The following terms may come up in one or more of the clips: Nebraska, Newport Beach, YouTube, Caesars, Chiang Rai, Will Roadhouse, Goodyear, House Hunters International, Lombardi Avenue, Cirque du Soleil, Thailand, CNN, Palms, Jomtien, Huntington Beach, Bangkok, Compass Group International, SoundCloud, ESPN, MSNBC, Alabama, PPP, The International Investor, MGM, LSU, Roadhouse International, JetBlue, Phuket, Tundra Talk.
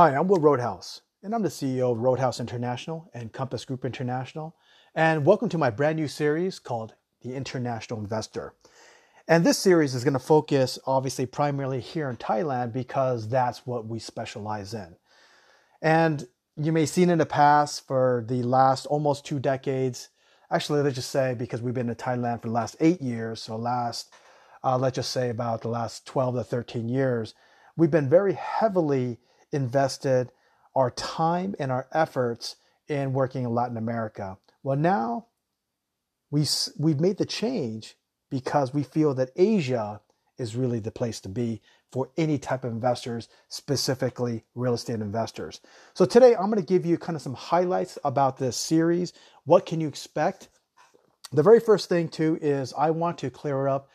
Hi, I'm Will Roadhouse, and I'm the CEO of Roadhouse International and Compass Group International, and welcome to my brand new series called The International Investor. And this series is going to focus, obviously, primarily here in Thailand because that's what we specialize in. And you may have seen in the past for the last almost 2 decades, actually, let's just say because we've been in Thailand for the last 8 years, so let's just say about the last 12 to 13 years, we've been very heavily invested our time and our efforts in working in Latin America. Well, now we've made the change because we feel that Asia is really the place to be for any type of investors, specifically real estate investors. So today I'm going to give you kind of some highlights about this series. What can you expect? The very first thing too is I want to clear up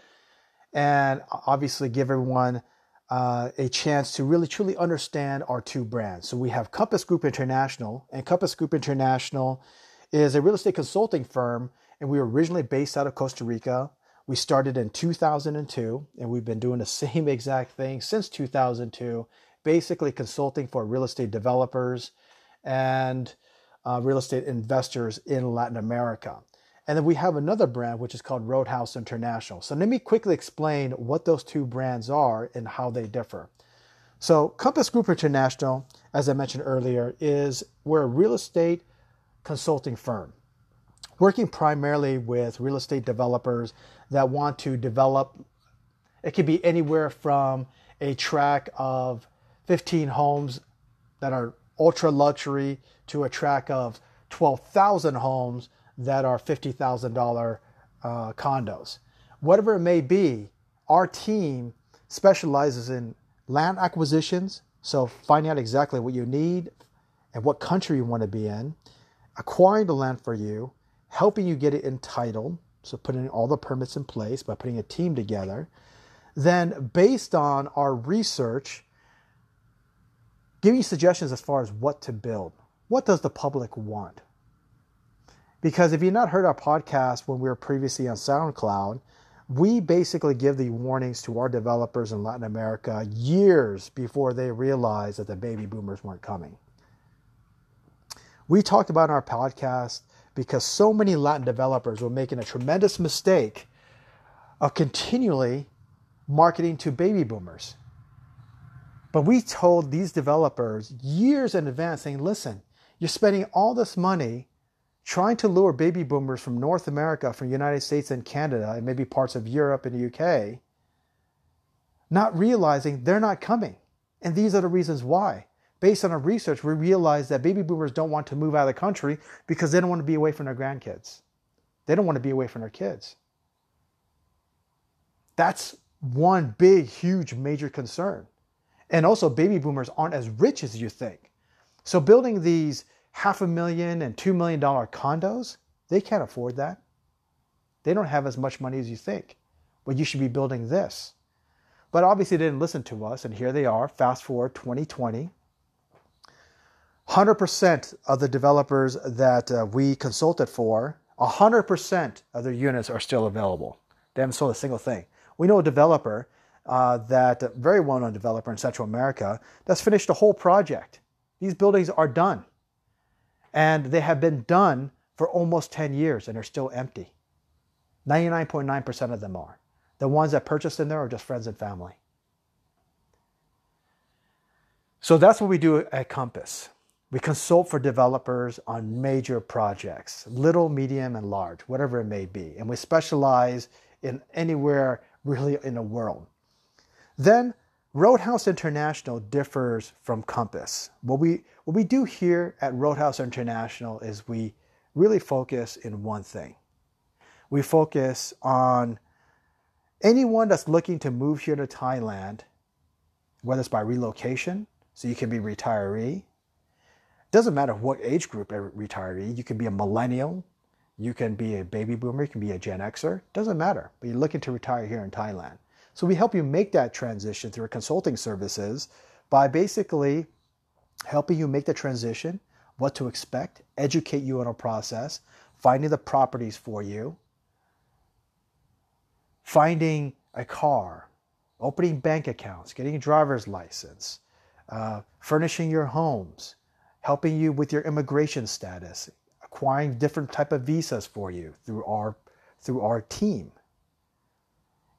and obviously give everyone a chance to really truly understand our two brands. So we have Compass Group International, and Compass Group International is a real estate consulting firm, and we were originally based out of Costa Rica. We started in 2002, and we've been doing the same exact thing since 2002, basically consulting for real estate developers and real estate investors in Latin America. And then we have another brand, which is called Roadhouse International. So let me quickly explain what those two brands are and how they differ. So Compass Group International, as I mentioned earlier, we're a real estate consulting firm, working primarily with real estate developers that want to develop. It could be anywhere from a tract of 15 homes that are ultra luxury to a tract of 12,000 homes that are $50,000 condos. Whatever it may be, our team specializes in land acquisitions, so find out exactly what you need and what country you want to be in, acquiring the land for you, helping you get it entitled, so putting all the permits in place by putting a team together. Then based on our research, giving you suggestions as far as what to build. What does the public want? Because if you've not heard our podcast when we were previously on SoundCloud, we basically give the warnings to our developers in Latin America years before they realize that the baby boomers weren't coming. We talked about in our podcast because so many Latin developers were making a tremendous mistake of continually marketing to baby boomers. But we told these developers years in advance saying, listen, you're spending all this money trying to lure baby boomers from North America, from the United States and Canada, and maybe parts of Europe and the UK, not realizing they're not coming. And these are the reasons why. Based on our research, we realized that baby boomers don't want to move out of the country because they don't want to be away from their grandkids. They don't want to be away from their kids. That's one big, huge, major concern. And also, baby boomers aren't as rich as you think. So building these $500,000 and $2 million condos, they can't afford that. They don't have as much money as you think. But you should be building this. But obviously they didn't listen to us, and here they are, fast forward 2020. 100% of the developers that we consulted for, 100% of their units are still available. They haven't sold a single thing. We know a developer, a very well-known developer in Central America, that's finished the whole project. These buildings are done. And they have been done for almost 10 years and are still empty. 99.9% of them are. The ones that purchased in there are just friends and family. So that's what we do at Compass. We consult for developers on major projects, little, medium, and large, whatever it may be. And we specialize in anywhere really in the world. Then Roadhouse International differs from Compass. What we do here at Roadhouse International is we really focus in one thing. We focus on anyone that's looking to move here to Thailand, whether it's by relocation, so you can be retiree. Doesn't matter what age group retiree. You can be a millennial. You can be a baby boomer. You can be a Gen Xer. Doesn't matter. But you're looking to retire here in Thailand. So we help you make that transition through our consulting services by basically helping you make the transition, what to expect, educate you on our process, finding the properties for you, finding a car, opening bank accounts, getting a driver's license, furnishing your homes, helping you with your immigration status, acquiring different type of visas for you through our team.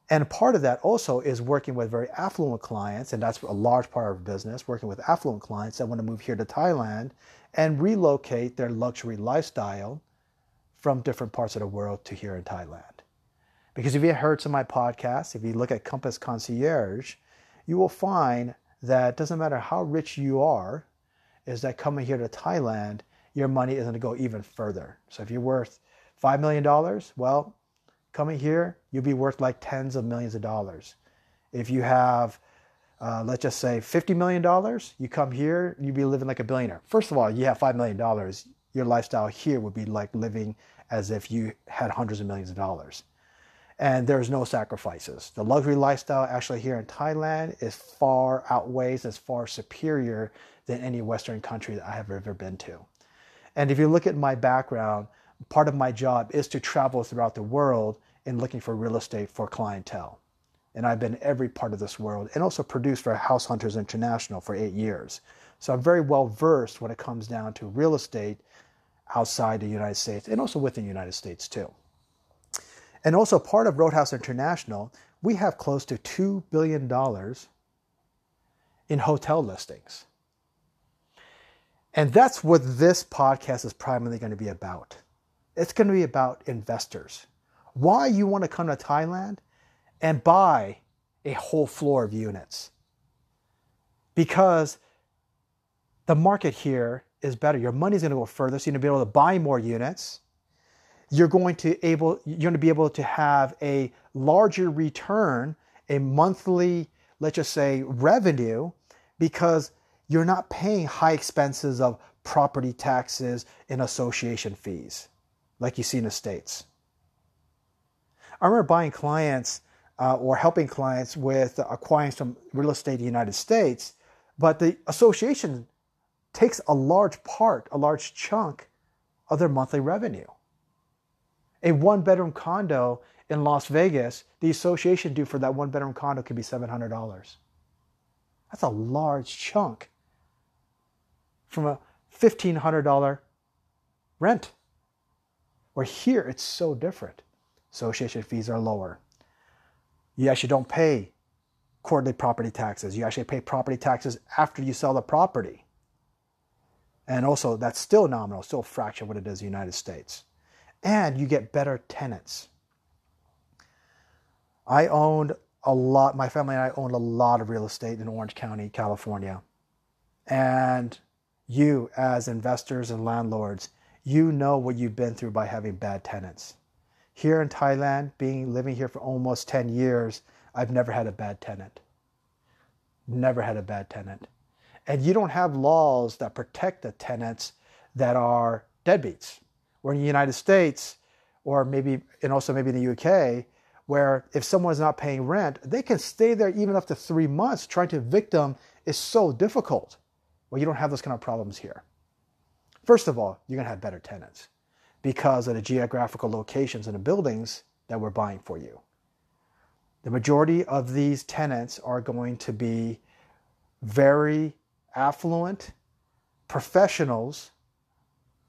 And part of that also is working with very affluent clients, and that's a large part of our business, working with affluent clients that want to move here to Thailand and relocate their luxury lifestyle from different parts of the world to here in Thailand. Because if you heard some of my podcasts, if you look at Compass Concierge, you will find that it doesn't matter how rich you are, is that coming here to Thailand, your money is going to go even further. So if you're worth $5 million, well, coming here, you'll be worth like tens of millions of dollars. If you have, let's just say $50 million, you come here, you'll be living like a billionaire. First of all, you have $5 million. Your lifestyle here would be like living as if you had hundreds of millions of dollars. And there's no sacrifices. The luxury lifestyle actually here in Thailand is far superior than any Western country that I have ever been to. And if you look at my background, part of my job is to travel throughout the world in looking for real estate for clientele. And I've been every part of this world and also produced for House Hunters International for 8 years. So I'm very well versed when it comes down to real estate outside the United States and also within the United States too. And also part of Roadhouse International, we have close to $2 billion in hotel listings. And that's what this podcast is primarily going to be about. It's going to be about investors. Why you want to come to Thailand and buy a whole floor of units. Because the market here is better. Your money's going to go further, so you're going to be able to buy more units. You're going to be able to have a larger return, a monthly, let's just say, revenue, because you're not paying high expenses of property taxes and association fees like you see in the States. I remember buying clients or helping clients with acquiring some real estate in the United States, but the association takes a large chunk of their monthly revenue. A one-bedroom condo in Las Vegas, the association due for that one-bedroom condo could be $700. That's a large chunk from a $1,500 rent. Where here, it's so different. Association fees are lower. You actually don't pay quarterly property taxes. You actually pay property taxes after you sell the property. And also, that's still nominal, still a fraction of what it is in the United States. And you get better tenants. I owned a lot, my family and I owned a lot of real estate in Orange County, California. And you, as investors and landlords, you know what you've been through by having bad tenants. Here in Thailand, living here for almost 10 years, I've never had a bad tenant. Never had a bad tenant. And you don't have laws that protect the tenants that are deadbeats. Or in the United States, or maybe, and also maybe in the UK, where if someone's not paying rent, they can stay there even up to 3 months. Trying to evict them is so difficult. Well, you don't have those kind of problems here. First of all, you're going to have better tenants because of the geographical locations and the buildings that we're buying for you. The majority of these tenants are going to be very affluent professionals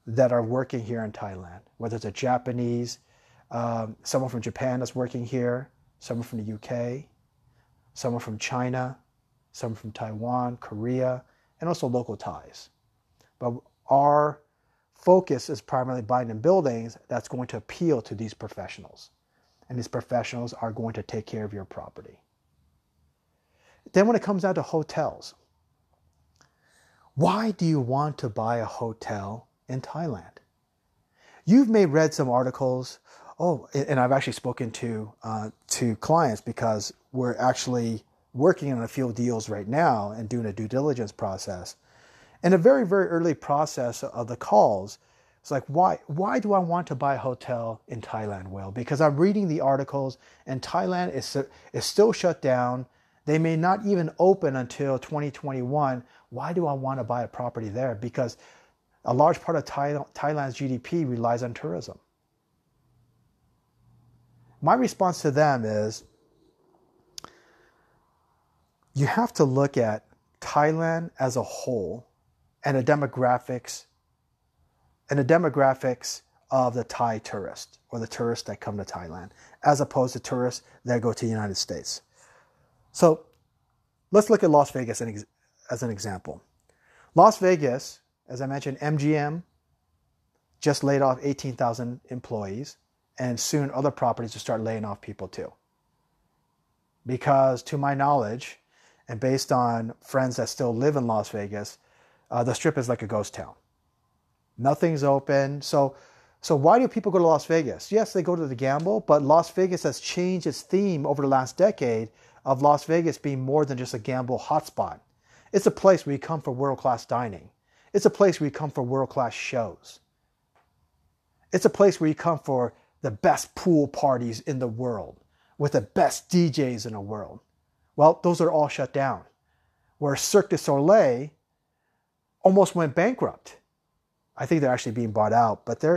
that are working here in Thailand, whether it's a Japanese, someone from Japan that's working here, someone from the UK, someone from China, someone from Taiwan, Korea, and also local Thais. But our focus is primarily buying in buildings that's going to appeal to these professionals. And these professionals are going to take care of your property. Then when it comes down to hotels, why do you want to buy a hotel in Thailand? You may read some articles, and I've actually spoken to clients because we're actually working on a few deals right now and doing a due diligence process. In a very, very early process of the calls, it's like, why do I want to buy a hotel in Thailand, Will? Because I'm reading the articles and Thailand is still shut down. They may not even open until 2021. Why do I want to buy a property there? Because a large part of Thailand's GDP relies on tourism. My response to them is, you have to look at Thailand as a whole and the demographics of the Thai tourist, or the tourists that come to Thailand, as opposed to tourists that go to the United States. So let's look at Las Vegas as an example. Las Vegas, as I mentioned, MGM just laid off 18,000 employees, and soon other properties will start laying off people too. Because to my knowledge, and based on friends that still live in Las Vegas, the Strip is like a ghost town. Nothing's open. So why do people go to Las Vegas? Yes, they go to the gamble, but Las Vegas has changed its theme over the last decade of Las Vegas being more than just a gamble hotspot. It's a place where you come for world-class dining. It's a place where you come for world-class shows. It's a place where you come for the best pool parties in the world, with the best DJs in the world. Well, those are all shut down. Where Cirque du Soleil almost went bankrupt. I think they're actually being bought out, but they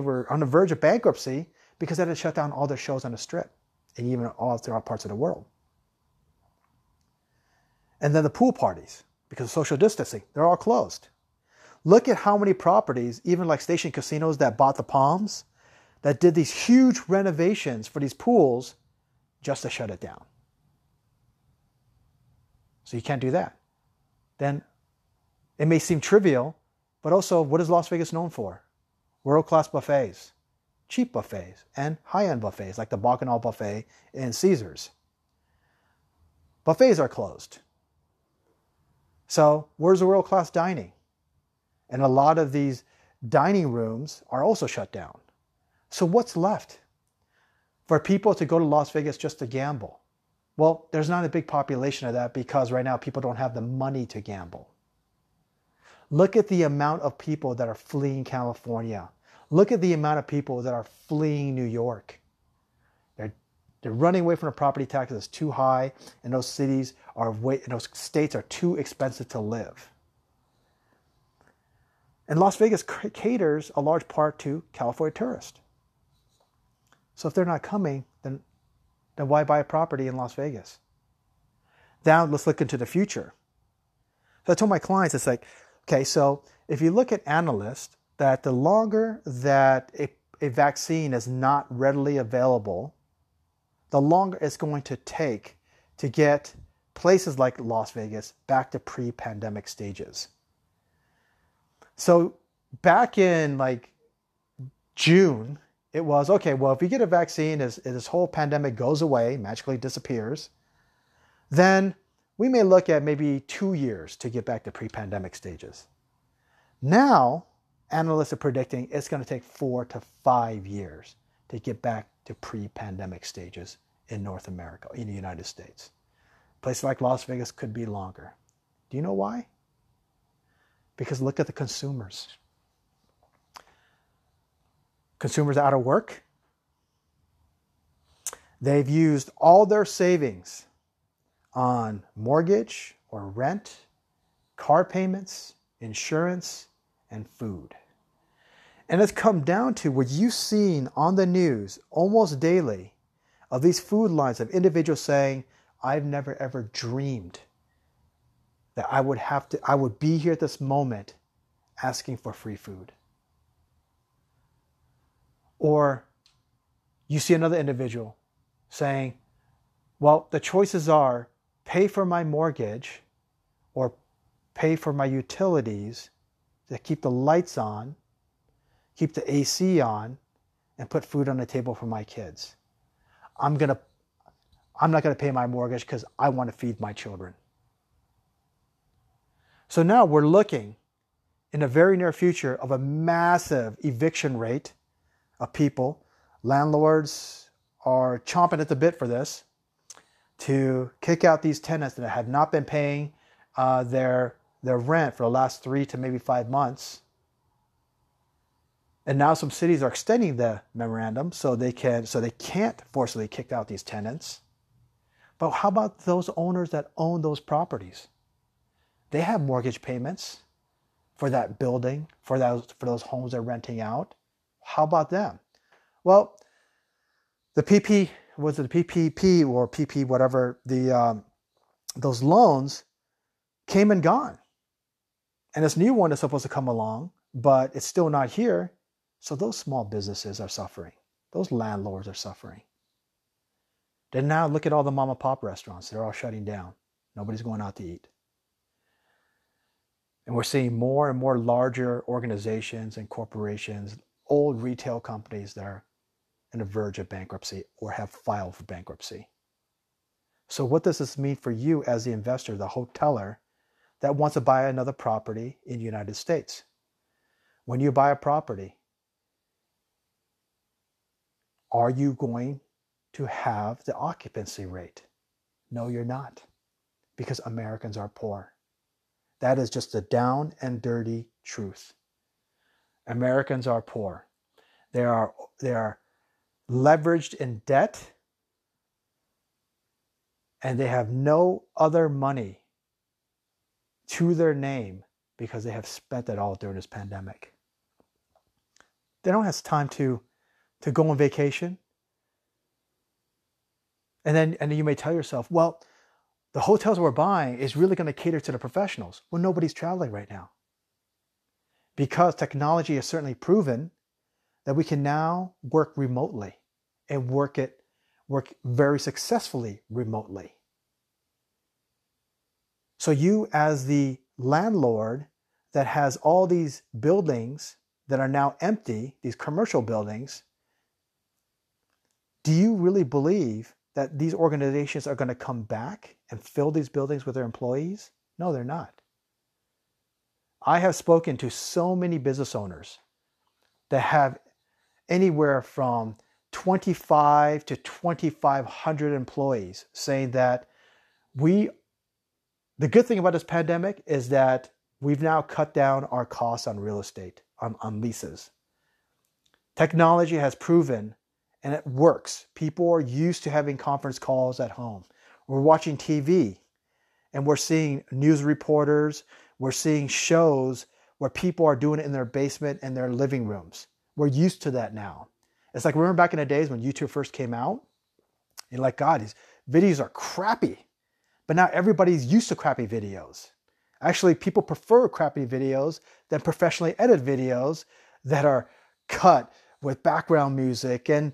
were on the verge of bankruptcy because they had to shut down all their shows on the Strip and even all throughout parts of the world. And then the pool parties, because of social distancing, they're all closed. Look at how many properties, even like Station Casinos that bought the Palms, that did these huge renovations for these pools just to shut it down. So you can't do that. Then it may seem trivial, but also, what is Las Vegas known for? World-class buffets, cheap buffets, and high-end buffets like the Bacchanal Buffet in Caesars. Buffets are closed. So where's the world-class dining? And a lot of these dining rooms are also shut down. So what's left for people to go to Las Vegas just to gamble? Well, there's not a big population of that because right now people don't have the money to gamble. Look at the amount of people that are fleeing California. Look at the amount of people that are fleeing New York. They're running away from the property taxes that's too high, and those states are too expensive to live. And Las Vegas caters a large part to California tourists. So if they're not coming, then why buy a property in Las Vegas? Now let's look into the future. So I told my clients, it's like, okay, so if you look at analysts, that the longer that a vaccine is not readily available, the longer it's going to take to get places like Las Vegas back to pre-pandemic stages. So back in like June, it was, okay, well, if we get a vaccine, as this whole pandemic goes away, magically disappears, then we may look at maybe 2 years to get back to pre-pandemic stages. Now, analysts are predicting it's going to take 4 to 5 years to get back to pre-pandemic stages in North America, in the United States. Places like Las Vegas could be longer. Do you know why? Because look at the consumers. Consumers out of work. They've used all their savings on mortgage or rent, car payments, insurance, and food. And it's come down to what you've seen on the news almost daily of these food lines of individuals saying, I've never ever dreamed that I would be here at this moment asking for free food. Or you see another individual saying, well, the choices are pay for my mortgage or pay for my utilities to keep the lights on, keep the AC on, and put food on the table for my kids. I'm not going to pay my mortgage because I want to feed my children. So now we're looking in the very near future of a massive eviction rate of people. Landlords are chomping at the bit for this, to kick out these tenants that have not been paying their rent for the last 3 to maybe 5 months. And now some cities are extending the memorandum so they can't forcibly kick out these tenants. But how about those owners that own those properties? They have mortgage payments for that building, for those homes they're renting out. How about them? Well, the PPP or PP, whatever, those loans came and gone. And this new one is supposed to come along, but it's still not here. So those small businesses are suffering. Those landlords are suffering. Then now look at all the mom and pop restaurants. They're all shutting down. Nobody's going out to eat. And we're seeing more and more larger organizations and corporations, old retail companies that are on the verge of bankruptcy or have filed for bankruptcy. So what does this mean for you as the investor, the hoteler, that wants to buy another property in the United States? When you buy a property, are you going to have the occupancy rate? No, you're not, because Americans are poor. That is just the down and dirty truth. Americans are poor. They are leveraged in debt, and they have no other money to their name because they have spent it all during this pandemic. They don't have time to go on vacation. And then you may tell yourself, well, the hotels we're buying is really going to cater to the professionals. Well, nobody's traveling right now, because technology has certainly proven that we can now work remotely and work very successfully remotely. So you, as the landlord that has all these buildings that are now empty, these commercial buildings, do you really believe that these organizations are going to come back and fill these buildings with their employees? No, they're not. I have spoken to so many business owners that have anywhere from 25 to 2,500 employees, saying that the good thing about this pandemic is that we've now cut down our costs on real estate, on leases. Technology has proven, and it works. People are used to having conference calls at home. We're watching TV, and we're seeing news reporters. We're seeing shows where people are doing it in their basement and their living rooms. We're used to that now. It's like, remember back in the days when YouTube first came out? You're like, God, these videos are crappy. But now everybody's used to crappy videos. Actually, people prefer crappy videos than professionally edited videos that are cut with background music and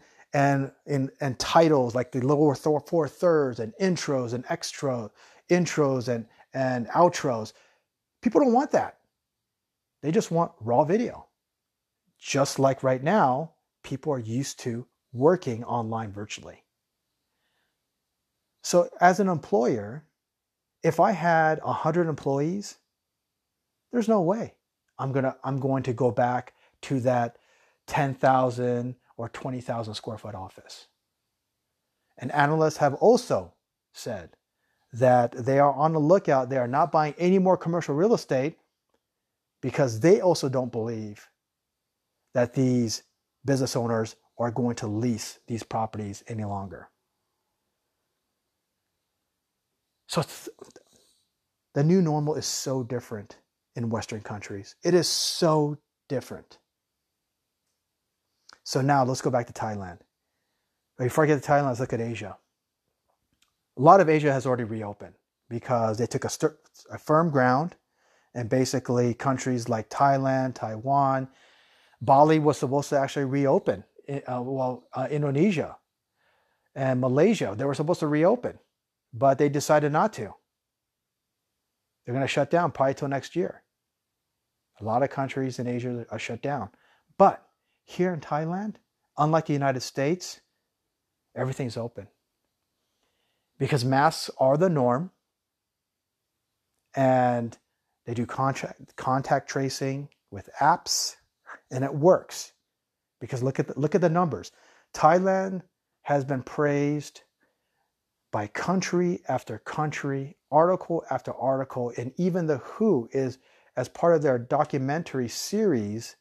titles like the lower four thirds and intros and extra intros and outros. People don't want that. They just want raw video. Just like right now, people are used to working online virtually. So as an employer, if I had 100 employees, there's no way I'm going to go back to that 10,000 or 20,000 square foot office. And analysts have also said that they are on the lookout. They are not buying any more commercial real estate because they also don't believe that these business owners are going to lease these properties any longer. So the new normal is so different in Western countries. It is so different. So now let's go back to Thailand. But before I get to Thailand, let's look at Asia. A lot of Asia has already reopened because they took a firm ground, and basically countries like Thailand, Taiwan, Bali was supposed to actually reopen. Indonesia and Malaysia, they were supposed to reopen, but they decided not to. They're going to shut down probably till next year. A lot of countries in Asia are shut down. But here in Thailand, unlike the United States, everything's open, because masks are the norm, and they do contact tracing with apps, and it works. Because look at the numbers. Thailand has been praised by country after country, article after article, and even the WHO is, as part of their documentary series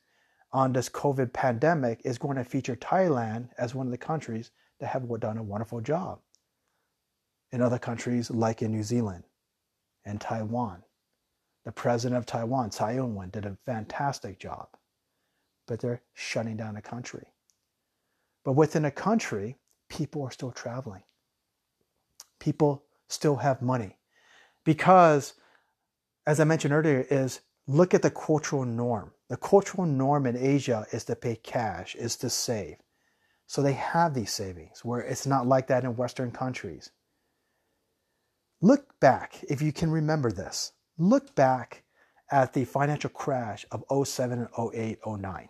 on this COVID pandemic, is going to feature Thailand as one of the countries that have done a wonderful job. In other countries, like in New Zealand and Taiwan, the president of Taiwan, Tsai Ing-wen, did a fantastic job, but they're shutting down the country. But within a country, people are still traveling. People still have money, because as I mentioned earlier, is look at the cultural norm. The cultural norm in Asia is to pay cash, is to save. So they have these savings, where it's not like that in Western countries. Look back, if you can remember this, look back at the financial crash of 07 and 08, 09.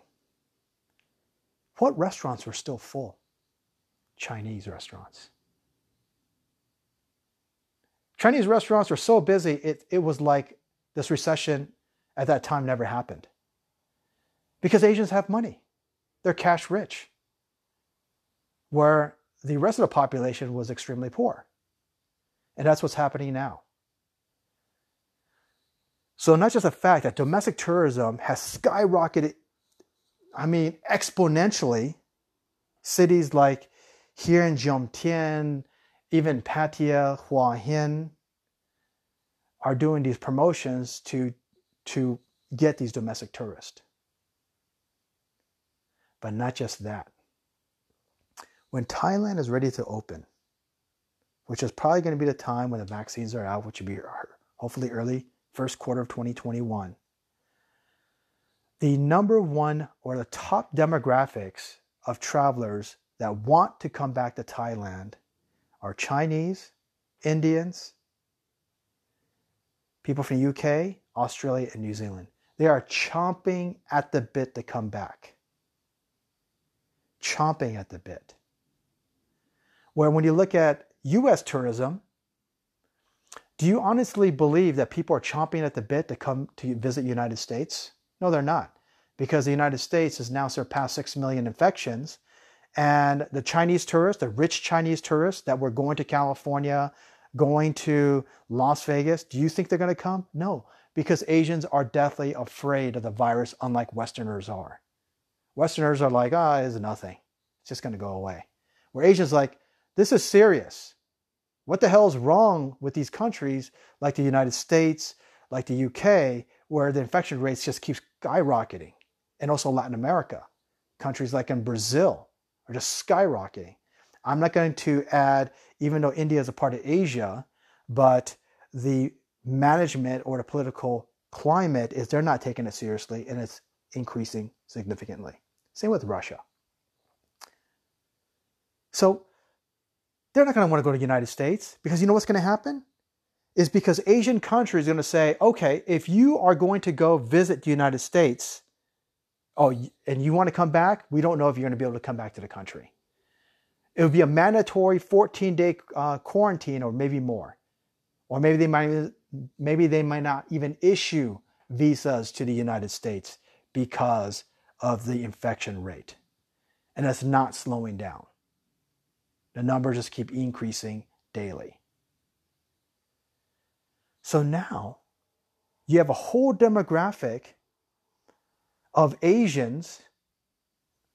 What restaurants were still full? Chinese restaurants. Chinese restaurants were so busy, it was like this recession at that time never happened. Because Asians have money. They're cash rich. Where the rest of the population was extremely poor. And that's what's happening now. So not just the fact that domestic tourism has skyrocketed, I mean, exponentially, cities like here in Jomtien, even Pattaya, Hua Hin, are doing these promotions to get these domestic tourists. But not just that. When Thailand is ready to open, which is probably going to be the time when the vaccines are out, which will be hopefully early first quarter of 2021, the number one or the top demographics of travelers that want to come back to Thailand are Chinese, Indians, people from the UK, Australia, and New Zealand. They are chomping at the bit to come back. Chomping at the bit. Where when you look at U.S. tourism, do you honestly believe that people are chomping at the bit to come to visit the United States? No, they're not. Because the United States has now surpassed 6 million infections. And the Chinese tourists, the rich Chinese tourists that were going to California, going to Las Vegas, do you think they're going to come? No, because Asians are deathly afraid of the virus, unlike Westerners are. Westerners are like, ah, it's nothing. It's just going to go away. Where Asians are like, this is serious. What the hell is wrong with these countries like the United States, like the UK, where the infection rates just keep skyrocketing? And also Latin America. Countries like in Brazil are just skyrocketing. I'm not going to add, even though India is a part of Asia, but the management or the political climate is they're not taking it seriously, and it's increasing significantly. Same with Russia. So they're not going to want to go to the United States, because you know what's going to happen? Is because Asian countries are going to say, okay, if you are going to go visit the United States, oh, and you want to come back, we don't know if you're going to be able to come back to the country. It would be a mandatory 14-day quarantine, or maybe more. Or maybe they might not even issue visas to the United States because of the infection rate. And that's not slowing down. The numbers just keep increasing daily. So now you have a whole demographic of Asians,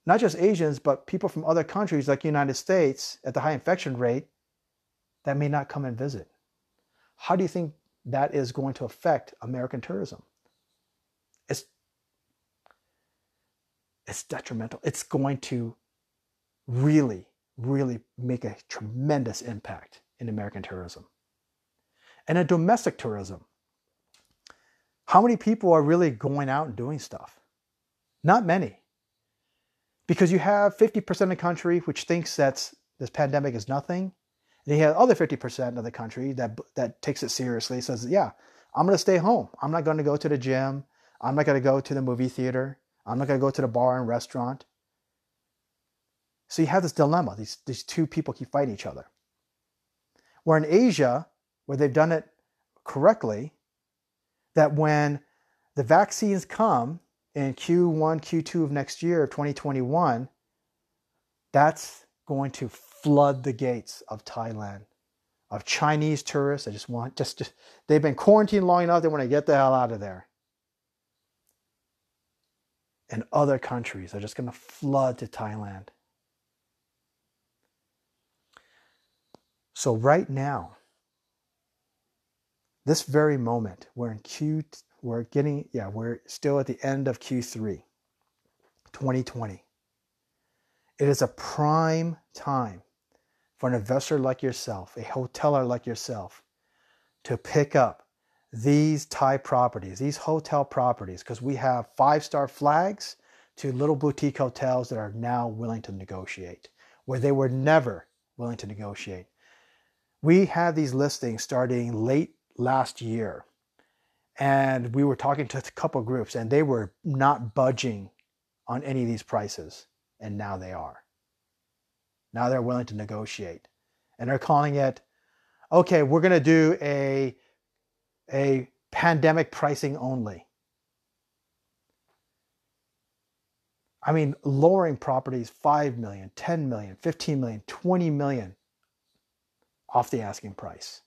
not just Asians, but people from other countries like the United States at the high infection rate that may not come and visit. How do you think that is going to affect American tourism? It's detrimental. It's going to really, really make a tremendous impact in American tourism. And in domestic tourism, how many people are really going out and doing stuff? Not many. Because you have 50% of the country which thinks that this pandemic is nothing. And you have the other 50% of the country that takes it seriously, says, yeah, I'm going to stay home. I'm not going to go to the gym. I'm not going to go to the movie theater. I'm not going to go to the bar and restaurant. So you have this dilemma. These two people keep fighting each other. Where in Asia, where they've done it correctly, that when the vaccines come, in Q1, Q2 of next year, 2021, that's going to flood the gates of Thailand, of Chinese tourists. They just they've been quarantined long enough, they want to get the hell out of there. And other countries are just going to flood to Thailand. So right now, this very moment, we're in Q2. We're still at the end of Q3 2020. It is a prime time for an investor like yourself, a hoteler like yourself, to pick up these Thai properties, these hotel properties, because we have five-star flags to little boutique hotels that are now willing to negotiate, where they were never willing to negotiate. We had these listings starting late last year, and we were talking to a couple groups, and they were not budging on any of these prices, and now they are. Now they're willing to negotiate, and they're calling it, okay, we're going to do a pandemic pricing only. I mean, lowering properties $5 million, $10 million, $15 million, $20 million off the asking price.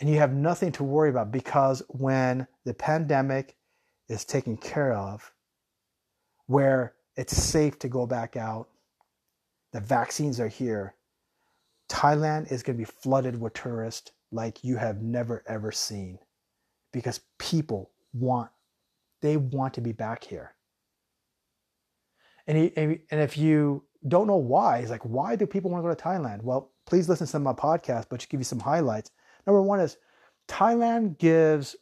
And you have nothing to worry about, because when the pandemic is taken care of, where it's safe to go back out, the vaccines are here, Thailand is going to be flooded with tourists like you have never, ever seen, because people want to be back here. And if you don't know why, it's like, why do people want to go to Thailand? Well, please listen to some of my podcast, but just give you some highlights. Number one is Thailand gives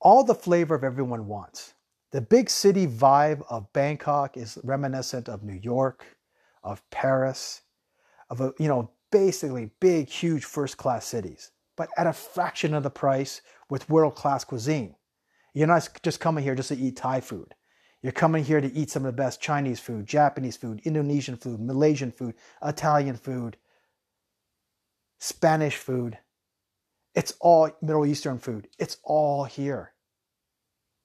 all the flavor of everyone wants. The big city vibe of Bangkok is reminiscent of New York, of Paris, of a, you know, basically big, huge first-class cities, but at a fraction of the price with world-class cuisine. You're not just coming here just to eat Thai food. You're coming here to eat some of the best Chinese food, Japanese food, Indonesian food, Malaysian food, Italian food, Spanish food. It's all Middle Eastern food. It's all here.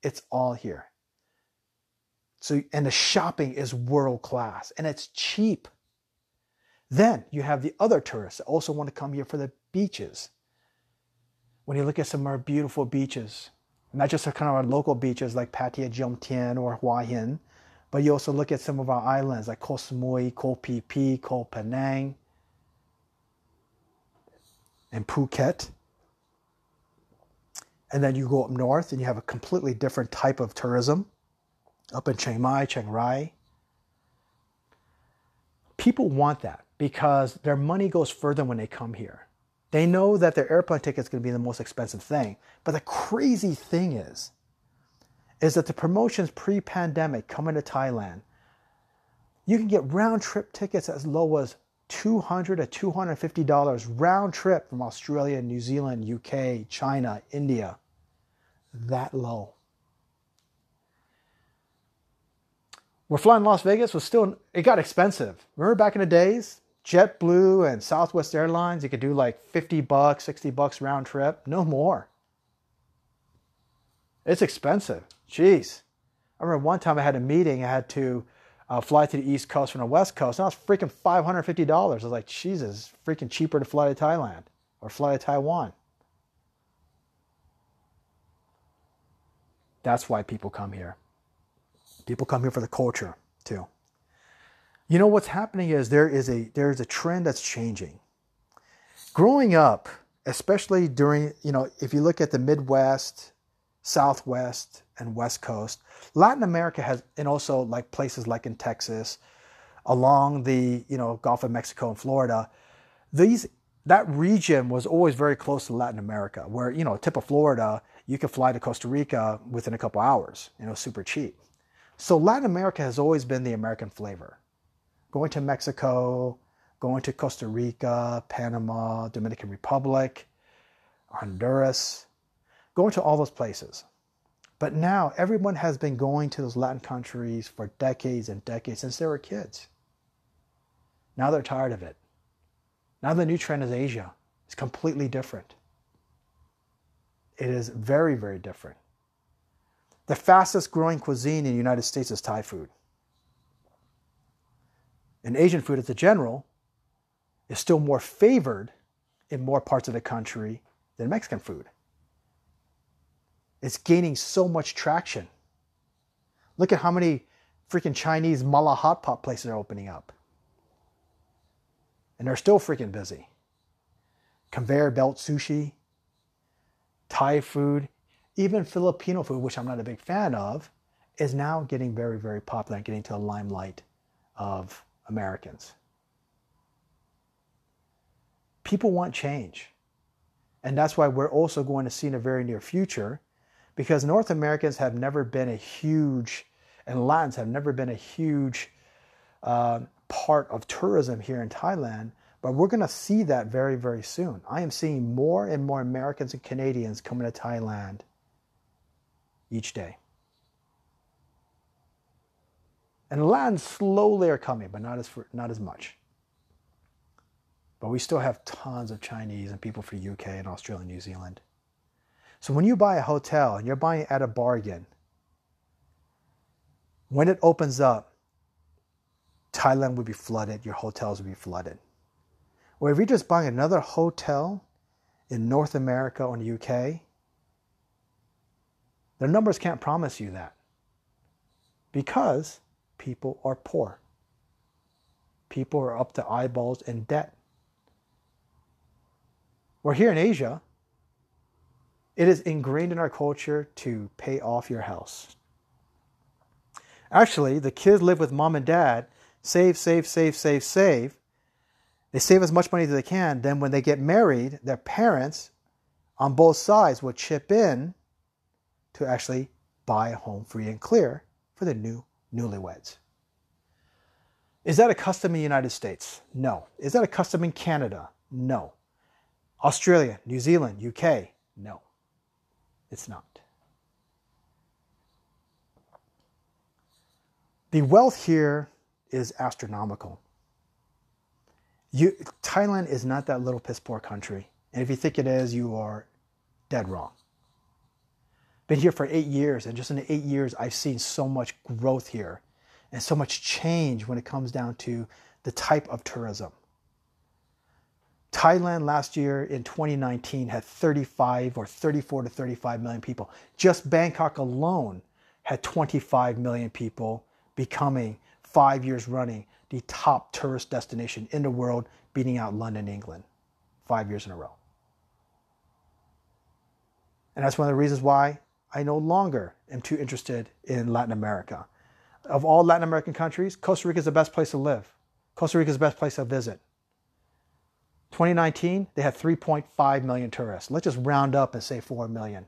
It's all here. So, and the shopping is world-class, and it's cheap. Then you have the other tourists that also want to come here for the beaches. When you look at some of our beautiful beaches, not just kind of our local beaches like Pattaya, Jomtien, or Hua Hin, but you also look at some of our islands like Koh Samui, Koh Phi Phi, Koh Penang, and Phuket. And then you go up north and you have a completely different type of tourism up in Chiang Mai, Chiang Rai. People want that, because their money goes further when they come here. They know that their airplane ticket is going to be the most expensive thing. But the crazy thing is that the promotions pre-pandemic coming to Thailand, you can get round-trip tickets as low as $200 to $250 round-trip from Australia, New Zealand, UK, China, India. That low. We're flying to Las Vegas. It got expensive. Remember back in the days? JetBlue and Southwest Airlines, you could do like $50, $60 round trip. No more. It's expensive. Jeez. I remember one time I had a meeting. I had to fly to the East Coast from the West Coast. And I was freaking $550. I was like, Jesus, freaking cheaper to fly to Thailand or fly to Taiwan. That's why people come here. People come here for the culture too. You know what's happening is there is a trend that's changing. Growing up, especially during, you know, if you look at the Midwest, Southwest, and West Coast, Latin America has, and also like places like in Texas, along the, you know, Gulf of Mexico and Florida, that region was always very close to Latin America, where, you know, tip of Florida, you could fly to Costa Rica within a couple hours, you know, super cheap. So Latin America has always been the American flavor. Going to Mexico, going to Costa Rica, Panama, Dominican Republic, Honduras, going to all those places. But now everyone has been going to those Latin countries for decades and decades since they were kids. Now they're tired of it. Now the new trend is Asia. It's completely different. It is very, very different. The fastest growing cuisine in the United States is Thai food. And Asian food as a general is still more favored in more parts of the country than Mexican food. It's gaining so much traction. Look at how many freaking Chinese mala hot pot places are opening up. And they're still freaking busy. Conveyor belt sushi, Thai food, even Filipino food, which I'm not a big fan of, is now getting very, very popular and getting to the limelight of Americans. People want change. And that's why we're also going to see in the very near future, because North Americans have never been a huge, and Latins have never been a huge part of tourism here in Thailand. But we're going to see that very, very soon. I am seeing more and more Americans and Canadians coming to Thailand each day. And Latins slowly are coming, but not as much. But we still have tons of Chinese and people from the UK and Australia and New Zealand. So when you buy a hotel and you're buying it at a bargain, when it opens up, Thailand will be flooded, your hotels will be flooded. Or if you're just buying another hotel in North America or in the UK, their numbers can't promise you that, because people are poor. People are up to eyeballs in debt. We're here in Asia. It is ingrained in our culture to pay off your house. Actually, the kids live with mom and dad, save. They save as much money as they can. Then when they get married, their parents on both sides will chip in to actually buy a home free and clear for the newlyweds. Is that a custom in the United States? No. Is that a custom in Canada? No. Australia, New Zealand, UK? No. It's not. The wealth here is astronomical. Thailand is not that little piss poor country. And if you think it is, you are dead wrong. Been here for 8 years, and just in the 8 years, I've seen so much growth here and so much change when it comes down to the type of tourism. Thailand last year in 2019 had 35 or 34 to 35 million people. Just Bangkok alone had 25 million people, becoming 5 years running the top tourist destination in the world, beating out London, England, 5 years in a row. And that's one of the reasons why I no longer am too interested in Latin America. Of all Latin American countries, Costa Rica is the best place to live. Costa Rica is the best place to visit. 2019, they had 3.5 million tourists. Let's just round up and say 4 million.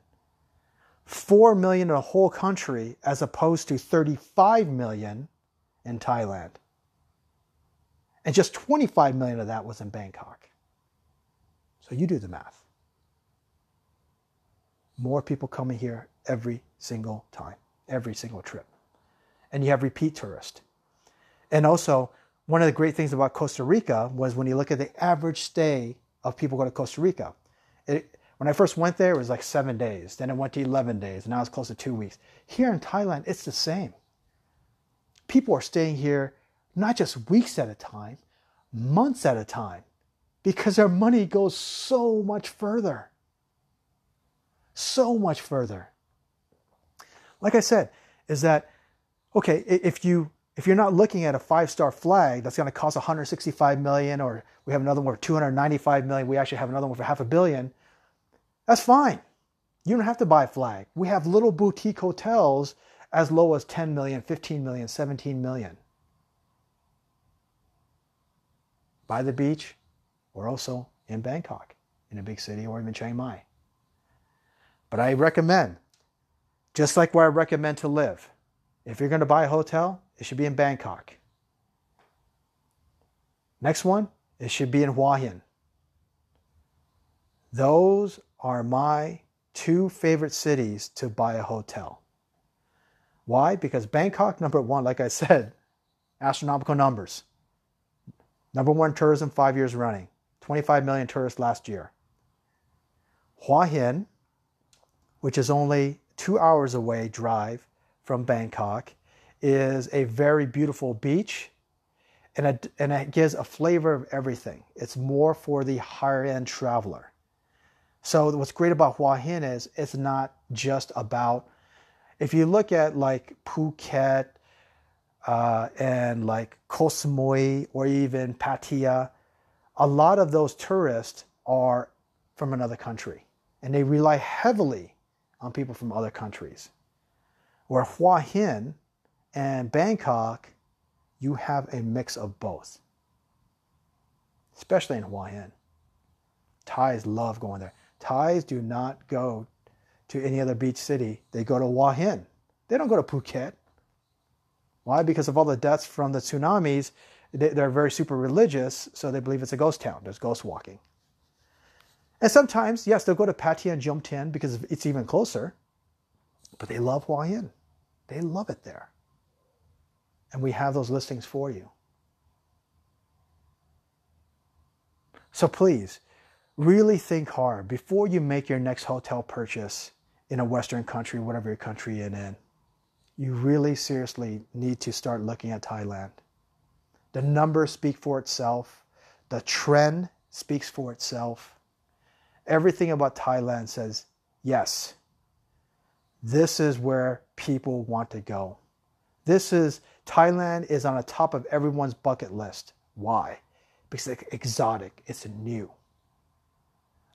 4 million in the whole country as opposed to 35 million in Thailand. And just 25 million of that was in Bangkok. So you do the math. More people coming here every single time, every single trip. And you have repeat tourists. And also, one of the great things about Costa Rica was when you look at the average stay of people going to Costa Rica. When I first went there, it was like 7 days. Then it went to 11 days. And now it's close to 2 weeks. Here in Thailand, it's the same. People are staying here not just weeks at a time, months at a time, because their money goes so much further. So much further. Like I said, is that, okay, if you're not looking at a five-star flag that's going to cost $165 million, or we have another one for $295 million, we actually have another one for $500 million, that's fine. You don't have to buy a flag. We have little boutique hotels as low as $10 million, $15 million, $17 million. By the beach, or also in Bangkok, in a big city, or even Chiang Mai. But I recommend, just like where I recommend to live, if you're going to buy a hotel, it should be in Bangkok. Next one, it should be in Hua Hin. Those are my two favorite cities to buy a hotel. Why? Because Bangkok, number one, like I said, astronomical numbers. Number one tourism 5 years running. 25 million tourists last year. Hua Hin, which is only 2 hours away drive from Bangkok, is a very beautiful beach, and it gives a flavor of everything. It's more for the higher-end traveler. So what's great about Hua Hin is it's not just about, if you look at like Phuket and like Koh Samui or even Pattaya, a lot of those tourists are from another country, and they rely heavily on people from other countries. Where Hua Hin and Bangkok, you have a mix of both. Especially in Hua Hin. Thais love going there. Thais do not go to any other beach city. They go to Hua Hin. They don't go to Phuket. Why? Because of all the deaths from the tsunamis, they're very super religious, so they believe it's a ghost town. There's ghost walking. And sometimes, yes, they'll go to Pattaya and Jomtien because it's even closer, but they love Hua Hin. They love it there. And we have those listings for you. So please, really think hard before you make your next hotel purchase in a Western country, whatever your country you're in. You really seriously need to start looking at Thailand. The numbers speak for itself. The trend speaks for itself. Everything about Thailand says, yes, this is where people want to go. Thailand is on the top of everyone's bucket list. Why? Because it's exotic, it's new.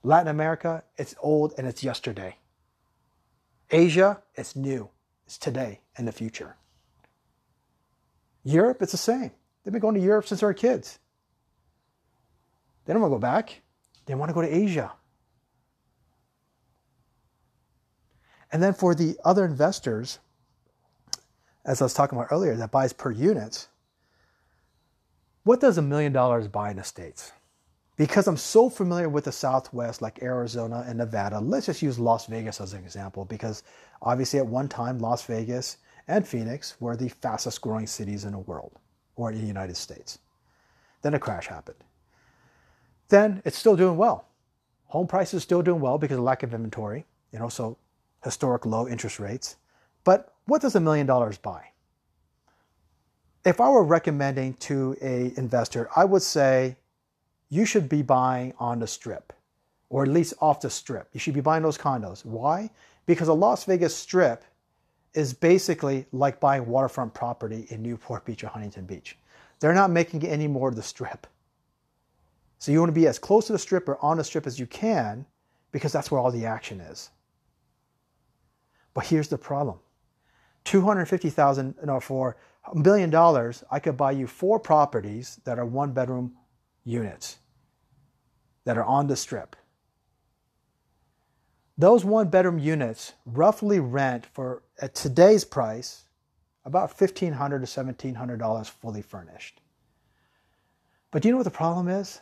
Latin America, it's old and it's yesterday. Asia, it's new, it's today and the future. Europe, it's the same. They've been going to Europe since they were kids. They don't want to go back. They want to go to Asia. And then for the other investors, as I was talking about earlier, that buys per unit, what does $1 million buy in the States? Because I'm so familiar with the Southwest, like Arizona and Nevada, let's just use Las Vegas as an example, because obviously at one time, Las Vegas and Phoenix were the fastest growing cities in the world, or in the United States. Then a crash happened. Then it's still doing well. Home prices still doing well because of lack of inventory, and also historic low interest rates. But what does $1 million buy? If I were recommending to an investor, I would say you should be buying on the Strip, or at least off the Strip. You should be buying those condos. Why? Because the Las Vegas Strip is basically like buying waterfront property in Newport Beach or Huntington Beach. They're not making any more of the Strip. So you want to be as close to the Strip or on the Strip as you can, because that's where all the action is. But here's the problem. $250,000 for $1 million, I could buy you 4 properties that are 1-bedroom units that are on the Strip. Those 1-bedroom units roughly rent for, at today's price, about $1,500 to $1,700 fully furnished. But do you know what the problem is?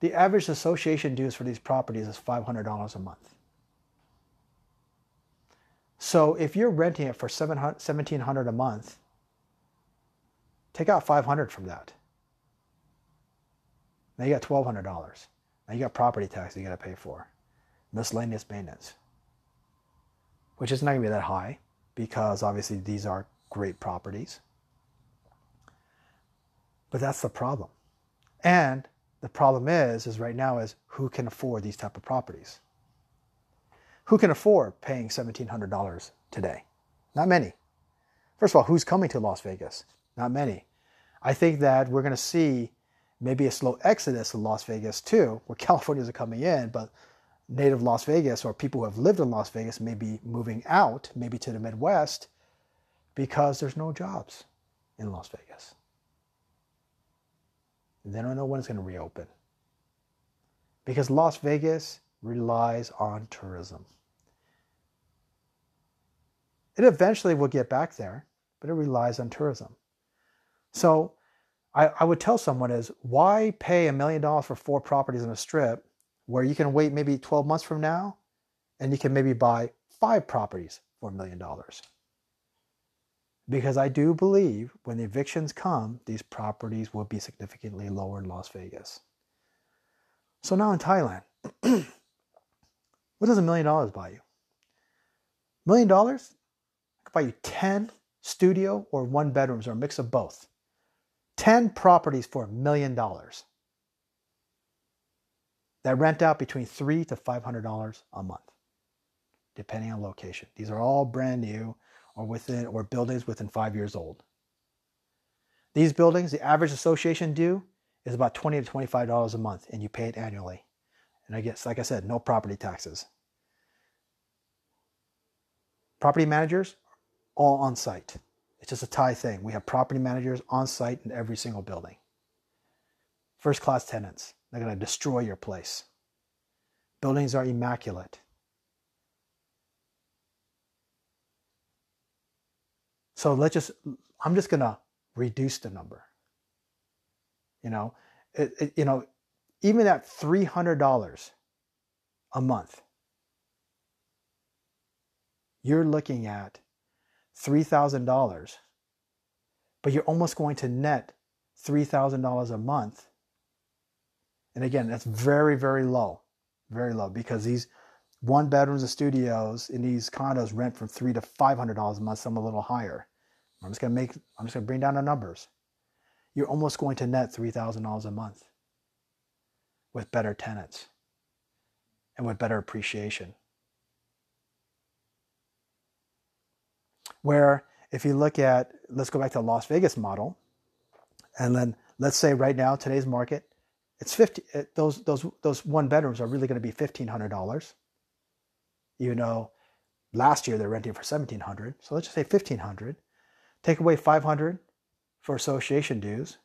The average association dues for these properties is $500 a month. So if you're renting it for $1,700 a month, take out $500 from that. Now you got $1,200. Now you got property tax you got to pay for, miscellaneous maintenance, which is not going to be that high because obviously these are great properties. But that's the problem. And the problem is right now is who can afford these type of properties? Who can afford paying $1,700 today? Not many. First of all, who's coming to Las Vegas? Not many. I think that we're going to see maybe a slow exodus of Las Vegas too, where Californians are coming in, but native Las Vegas or people who have lived in Las Vegas may be moving out, maybe to the Midwest, because there's no jobs in Las Vegas. They don't know when it's going to reopen. Because Las Vegas relies on tourism. It eventually will get back there, but it relies on tourism. So I would tell someone is, why pay $1 million for 4 properties on a Strip where you can wait maybe 12 months from now and you can maybe buy 5 properties for $1 million? Because I do believe when the evictions come, these properties will be significantly lower in Las Vegas. So now in Thailand, what does $1 million buy you? $1 million? I could buy you 10 studio or 1 bedrooms or a mix of both. 10 properties for $1 million that rent out between $300 to $500 a month, depending on location. These are all brand new, or buildings within 5 years old. These buildings, the average association due is about $20 to $25 a month, and you pay it annually. And I guess, like I said, no property taxes. Property managers, all on site. It's just a Thai thing. We have property managers on site in every single building. First class tenants, they're going to destroy your place. Buildings are immaculate. So let's just, I'm just going to reduce the number. You know, even at $300 a month, you're looking at $3,000, but you're almost going to net $3,000 a month. And again, that's very, very low, because these one bedrooms and studios in these condos rent from $300 to $500 a month, some a little higher. I'm just going to bring down the numbers. You're almost going to net $3,000 a month with better tenants and with better appreciation. Where if you look at, let's go back to the Las Vegas model, and then let's say right now, today's market, it's those one bedrooms are really going to be $1,500. You know, last year they're renting for $1,700, so let's just say $1,500. Take away $500 for association dues,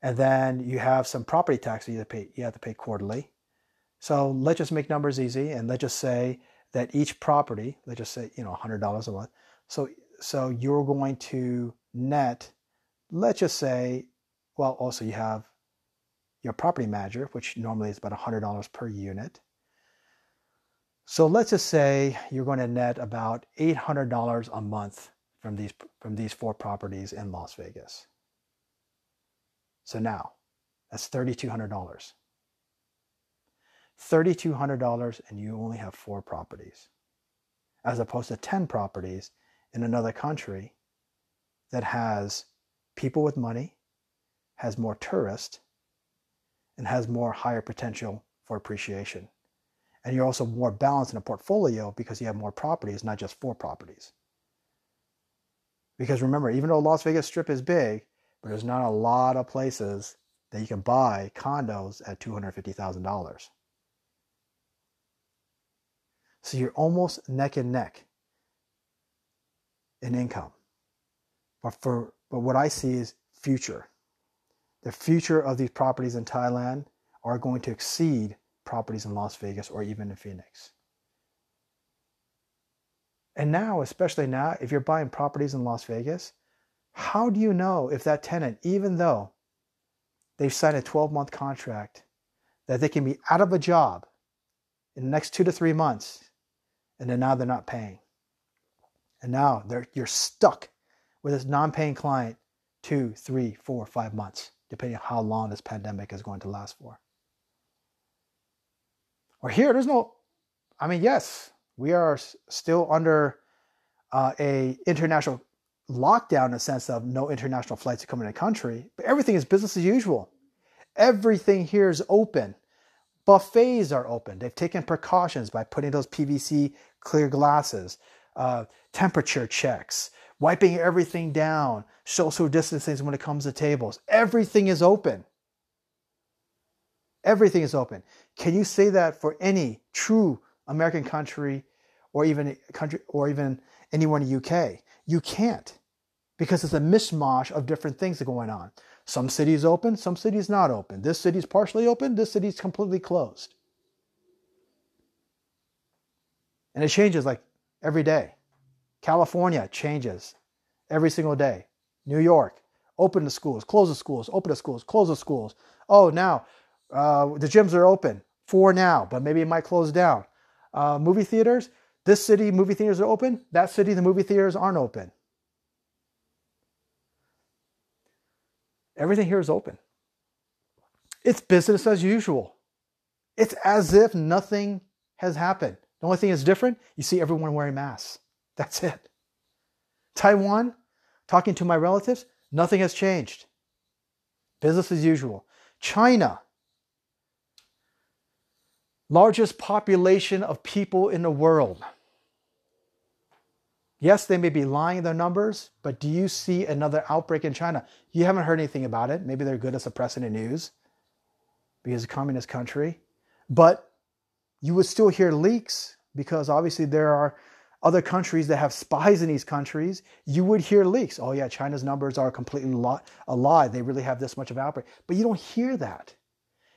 and then you have some property tax that you have to pay quarterly. So let's just make numbers easy, and let's just say that each property, let's just say, you know, $100 a month. So you're going to net, let's just say, well, also you have your property manager, which normally is about $100 per unit. So let's just say you're going to net about $800 a month from these four properties in Las Vegas. So now, that's $3,200. $3,200, and you only have four properties, as opposed to 10 properties in another country that has people with money, has more tourists, and has more higher potential for appreciation. And you're also more balanced in a portfolio because you have more properties, not just four properties. Because remember, even though Las Vegas Strip is big, but there's not a lot of places that you can buy condos at $250,000. So you're almost neck and neck in income. But what I see is future. The future of these properties in Thailand are going to exceed properties in Las Vegas or even in Phoenix. And now, especially now, if you're buying properties in Las Vegas, how do you know if that tenant, even though they've signed a 12-month contract, that they can be out of a job in the next 2 to 3 months, and then now they're not paying? And now you're stuck with this non-paying client 2, 3, 4, 5 months, depending on how long this pandemic is going to last for. Or here, there's no, I mean, yes, we are still under a international lockdown in the sense of no international flights to come into the country, but everything is business as usual. Everything here is open. Buffets are open. They've taken precautions by putting those PVC clear glasses, temperature checks, wiping everything down, social distancing when it comes to tables. Everything is open. Everything is open. Can you say that for any true American country, or even anywhere in the UK? You can't, because it's a mishmash of different things that are going on. Some cities open, some cities not open. This city is partially open, this city is completely closed. And it changes like every day. California changes every single day. New York, open the schools, close the schools, open the schools, close the schools. Oh, now the gyms are open for now, but maybe it might close down. Movie theaters, this city, movie theaters are open. That city, the movie theaters aren't open. Everything here is open. It's business as usual. It's as if nothing has happened. The only thing that's different, you see everyone wearing masks. That's it. Taiwan, talking to my relatives, nothing has changed. Business as usual. China, largest population of people in the world. Yes, they may be lying in their numbers, but do you see another outbreak in China? You haven't heard anything about it. Maybe they're good at suppressing the news because it's a communist country. But you would still hear leaks, because obviously there are other countries that have spies in these countries. You would hear leaks. Oh yeah, China's numbers are completely a lie. They really have this much of outbreak. But you don't hear that.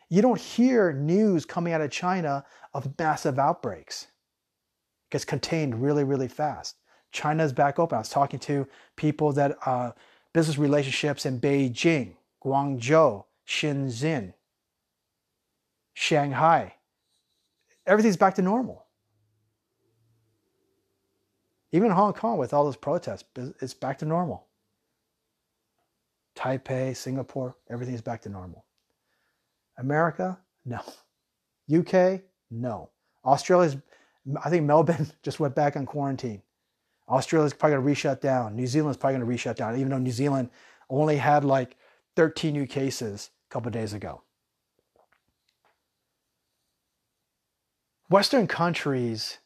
You don't hear news coming out of China of massive outbreaks. It gets contained really, really fast. China's back open. I was talking to people that business relationships in Beijing, Guangzhou, Shenzhen, Shanghai. Everything's back to normal. Even Hong Kong with all those protests, it's back to normal. Taipei, Singapore, everything is back to normal. America, no. UK, no. Australia's, I think Melbourne just went back on quarantine. Australia's probably going to re-shut down. New Zealand's probably going to re-shut down, even though New Zealand only had like 13 new cases a couple of days ago. Western countries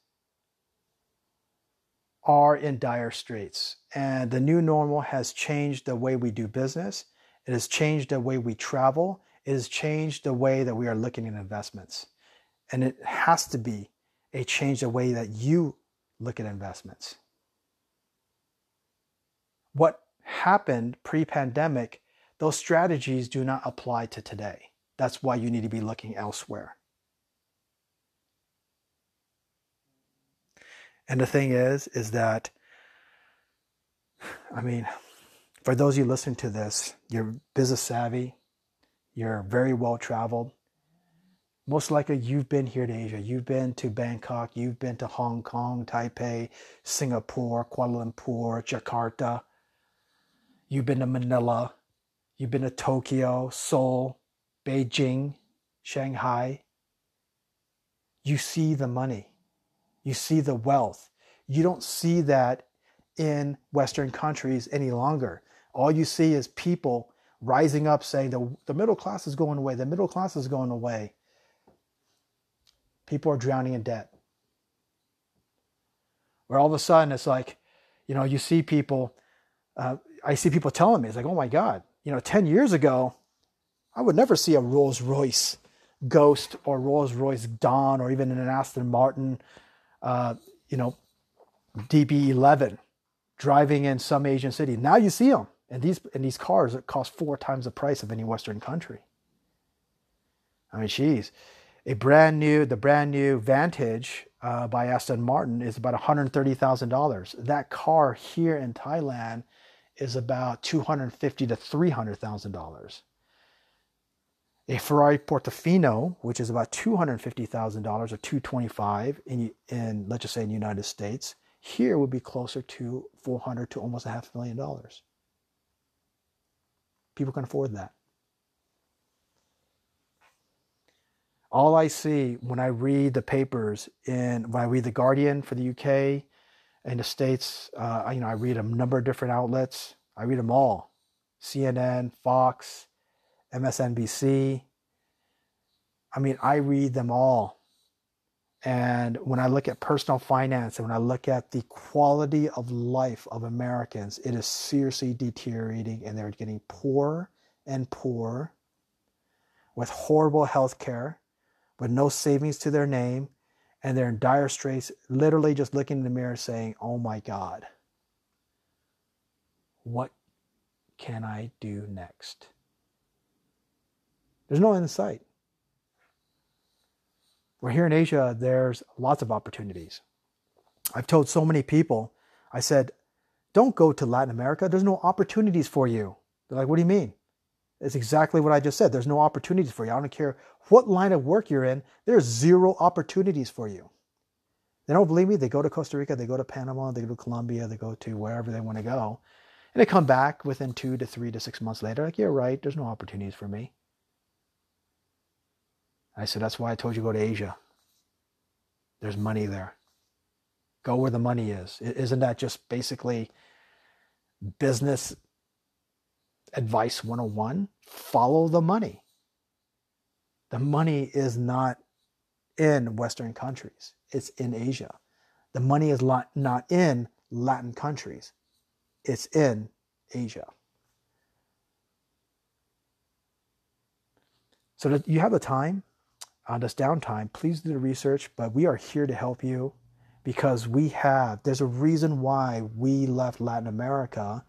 are in dire straits, and the new normal has changed the way we do business. It has changed the way we travel. It has changed the way that we are looking at investments. And it has to be a change the way that you look at investments. What happened pre-pandemic, those strategies do not apply to today. That's why you need to be looking elsewhere. And the thing is that, I mean, for those of you listening to this, you're business savvy, you're very well traveled. Most likely you've been here to Asia. You've been to Bangkok. You've been to Hong Kong, Taipei, Singapore, Kuala Lumpur, Jakarta. You've been to Manila. You've been to Tokyo, Seoul, Beijing, Shanghai. You see the money. You see the wealth. You don't see that in Western countries any longer. All you see is people rising up saying the middle class is going away. The middle class is going away. People are drowning in debt. Where all of a sudden it's like, you know, you see people, I see people telling me, it's like, oh my God, you know, 10 years ago, I would never see a Rolls Royce Ghost or Rolls Royce Dawn or even an Aston Martin you know, DB11 driving in some Asian city. Now you see them. And these cars that cost 4 times the price of any Western country. I mean, geez. The brand new Vantage by Aston Martin is about $130,000. That car here in Thailand is about $250,000 to $300,000. A Ferrari Portofino, which is about $250,000 or $225,000 in let's just say in the United States, here would be closer to $400,000 to almost $500,000. People can afford that. All I see when I read the papers, when I read The Guardian for the UK and the States, you know, I read a number of different outlets. I read them all: CNN, Fox, MSNBC. I mean, I read them all. And when I look at personal finance and when I look at the quality of life of Americans, it is seriously deteriorating, and they're getting poorer and poorer with horrible health care, with no savings to their name, and they're in dire straits, literally just looking in the mirror saying, oh my God, what can I do next? There's no end in sight. We're here in Asia, there's lots of opportunities. I've told so many people, I said, don't go to Latin America. There's no opportunities for you. They're like, what do you mean? It's exactly what I just said. There's no opportunities for you. I don't care what line of work you're in. There's zero opportunities for you. They don't believe me. They go to Costa Rica. They go to Panama. They go to Colombia. They go to wherever they want to go. And they come back within 2 to 3 to 6 months later. Like, you're right. There's no opportunities for me. I said, that's why I told you go to Asia. There's money there. Go where the money is. Isn't that just basically business advice 101? Follow the money. The money is not in Western countries. It's in Asia. The money is not in Latin countries. It's in Asia. So that you have the time. On this downtime, please do the research, but we are here to help you because there's a reason why we left Latin America,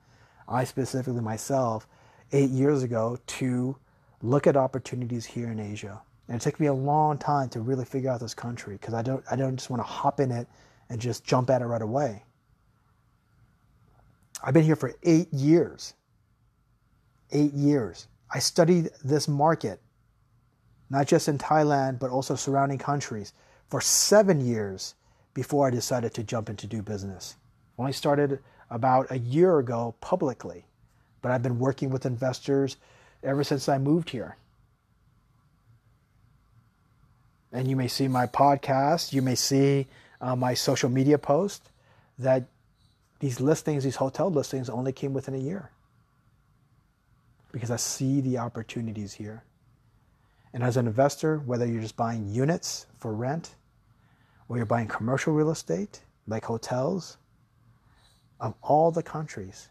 I specifically myself, 8 years ago to look at opportunities here in Asia. And it took me a long time to really figure out this country, because I don't just want to hop in it and just jump at it right away. I've been here for 8 years. 8 years. I studied this market, not just in Thailand, but also surrounding countries, for 7 years before I decided to jump into do business. Only started about a year ago publicly, but I've been working with investors ever since I moved here. And you may see my podcast, you may see my social media post that these listings, these hotel listings, only came within a year, because I see the opportunities here. And as an investor, whether you're just buying units for rent or you're buying commercial real estate like hotels, of all the countries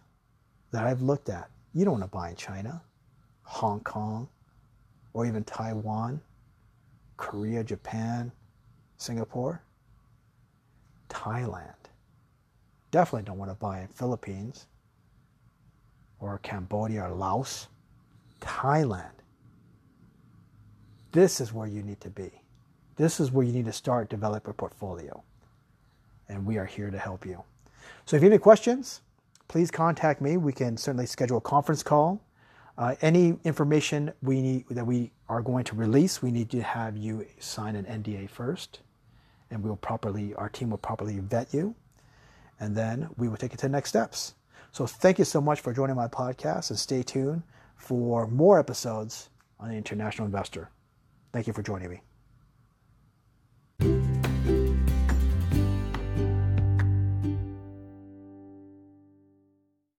that I've looked at, you don't want to buy in China, Hong Kong, or even Taiwan, Korea, Japan, Singapore, Thailand. Definitely don't want to buy in Philippines or Cambodia or Laos. Thailand. This is where you need to be. This is where you need to start developing a portfolio. And we are here to help you. So if you have any questions, please contact me. We can certainly schedule a conference call. Any information we need that we are going to release, we need to have you sign an NDA first, and our team will properly vet you, and then we will take it to the next steps. So thank you so much for joining my podcast, and stay tuned for more episodes on The International Investor. Thank you for joining me.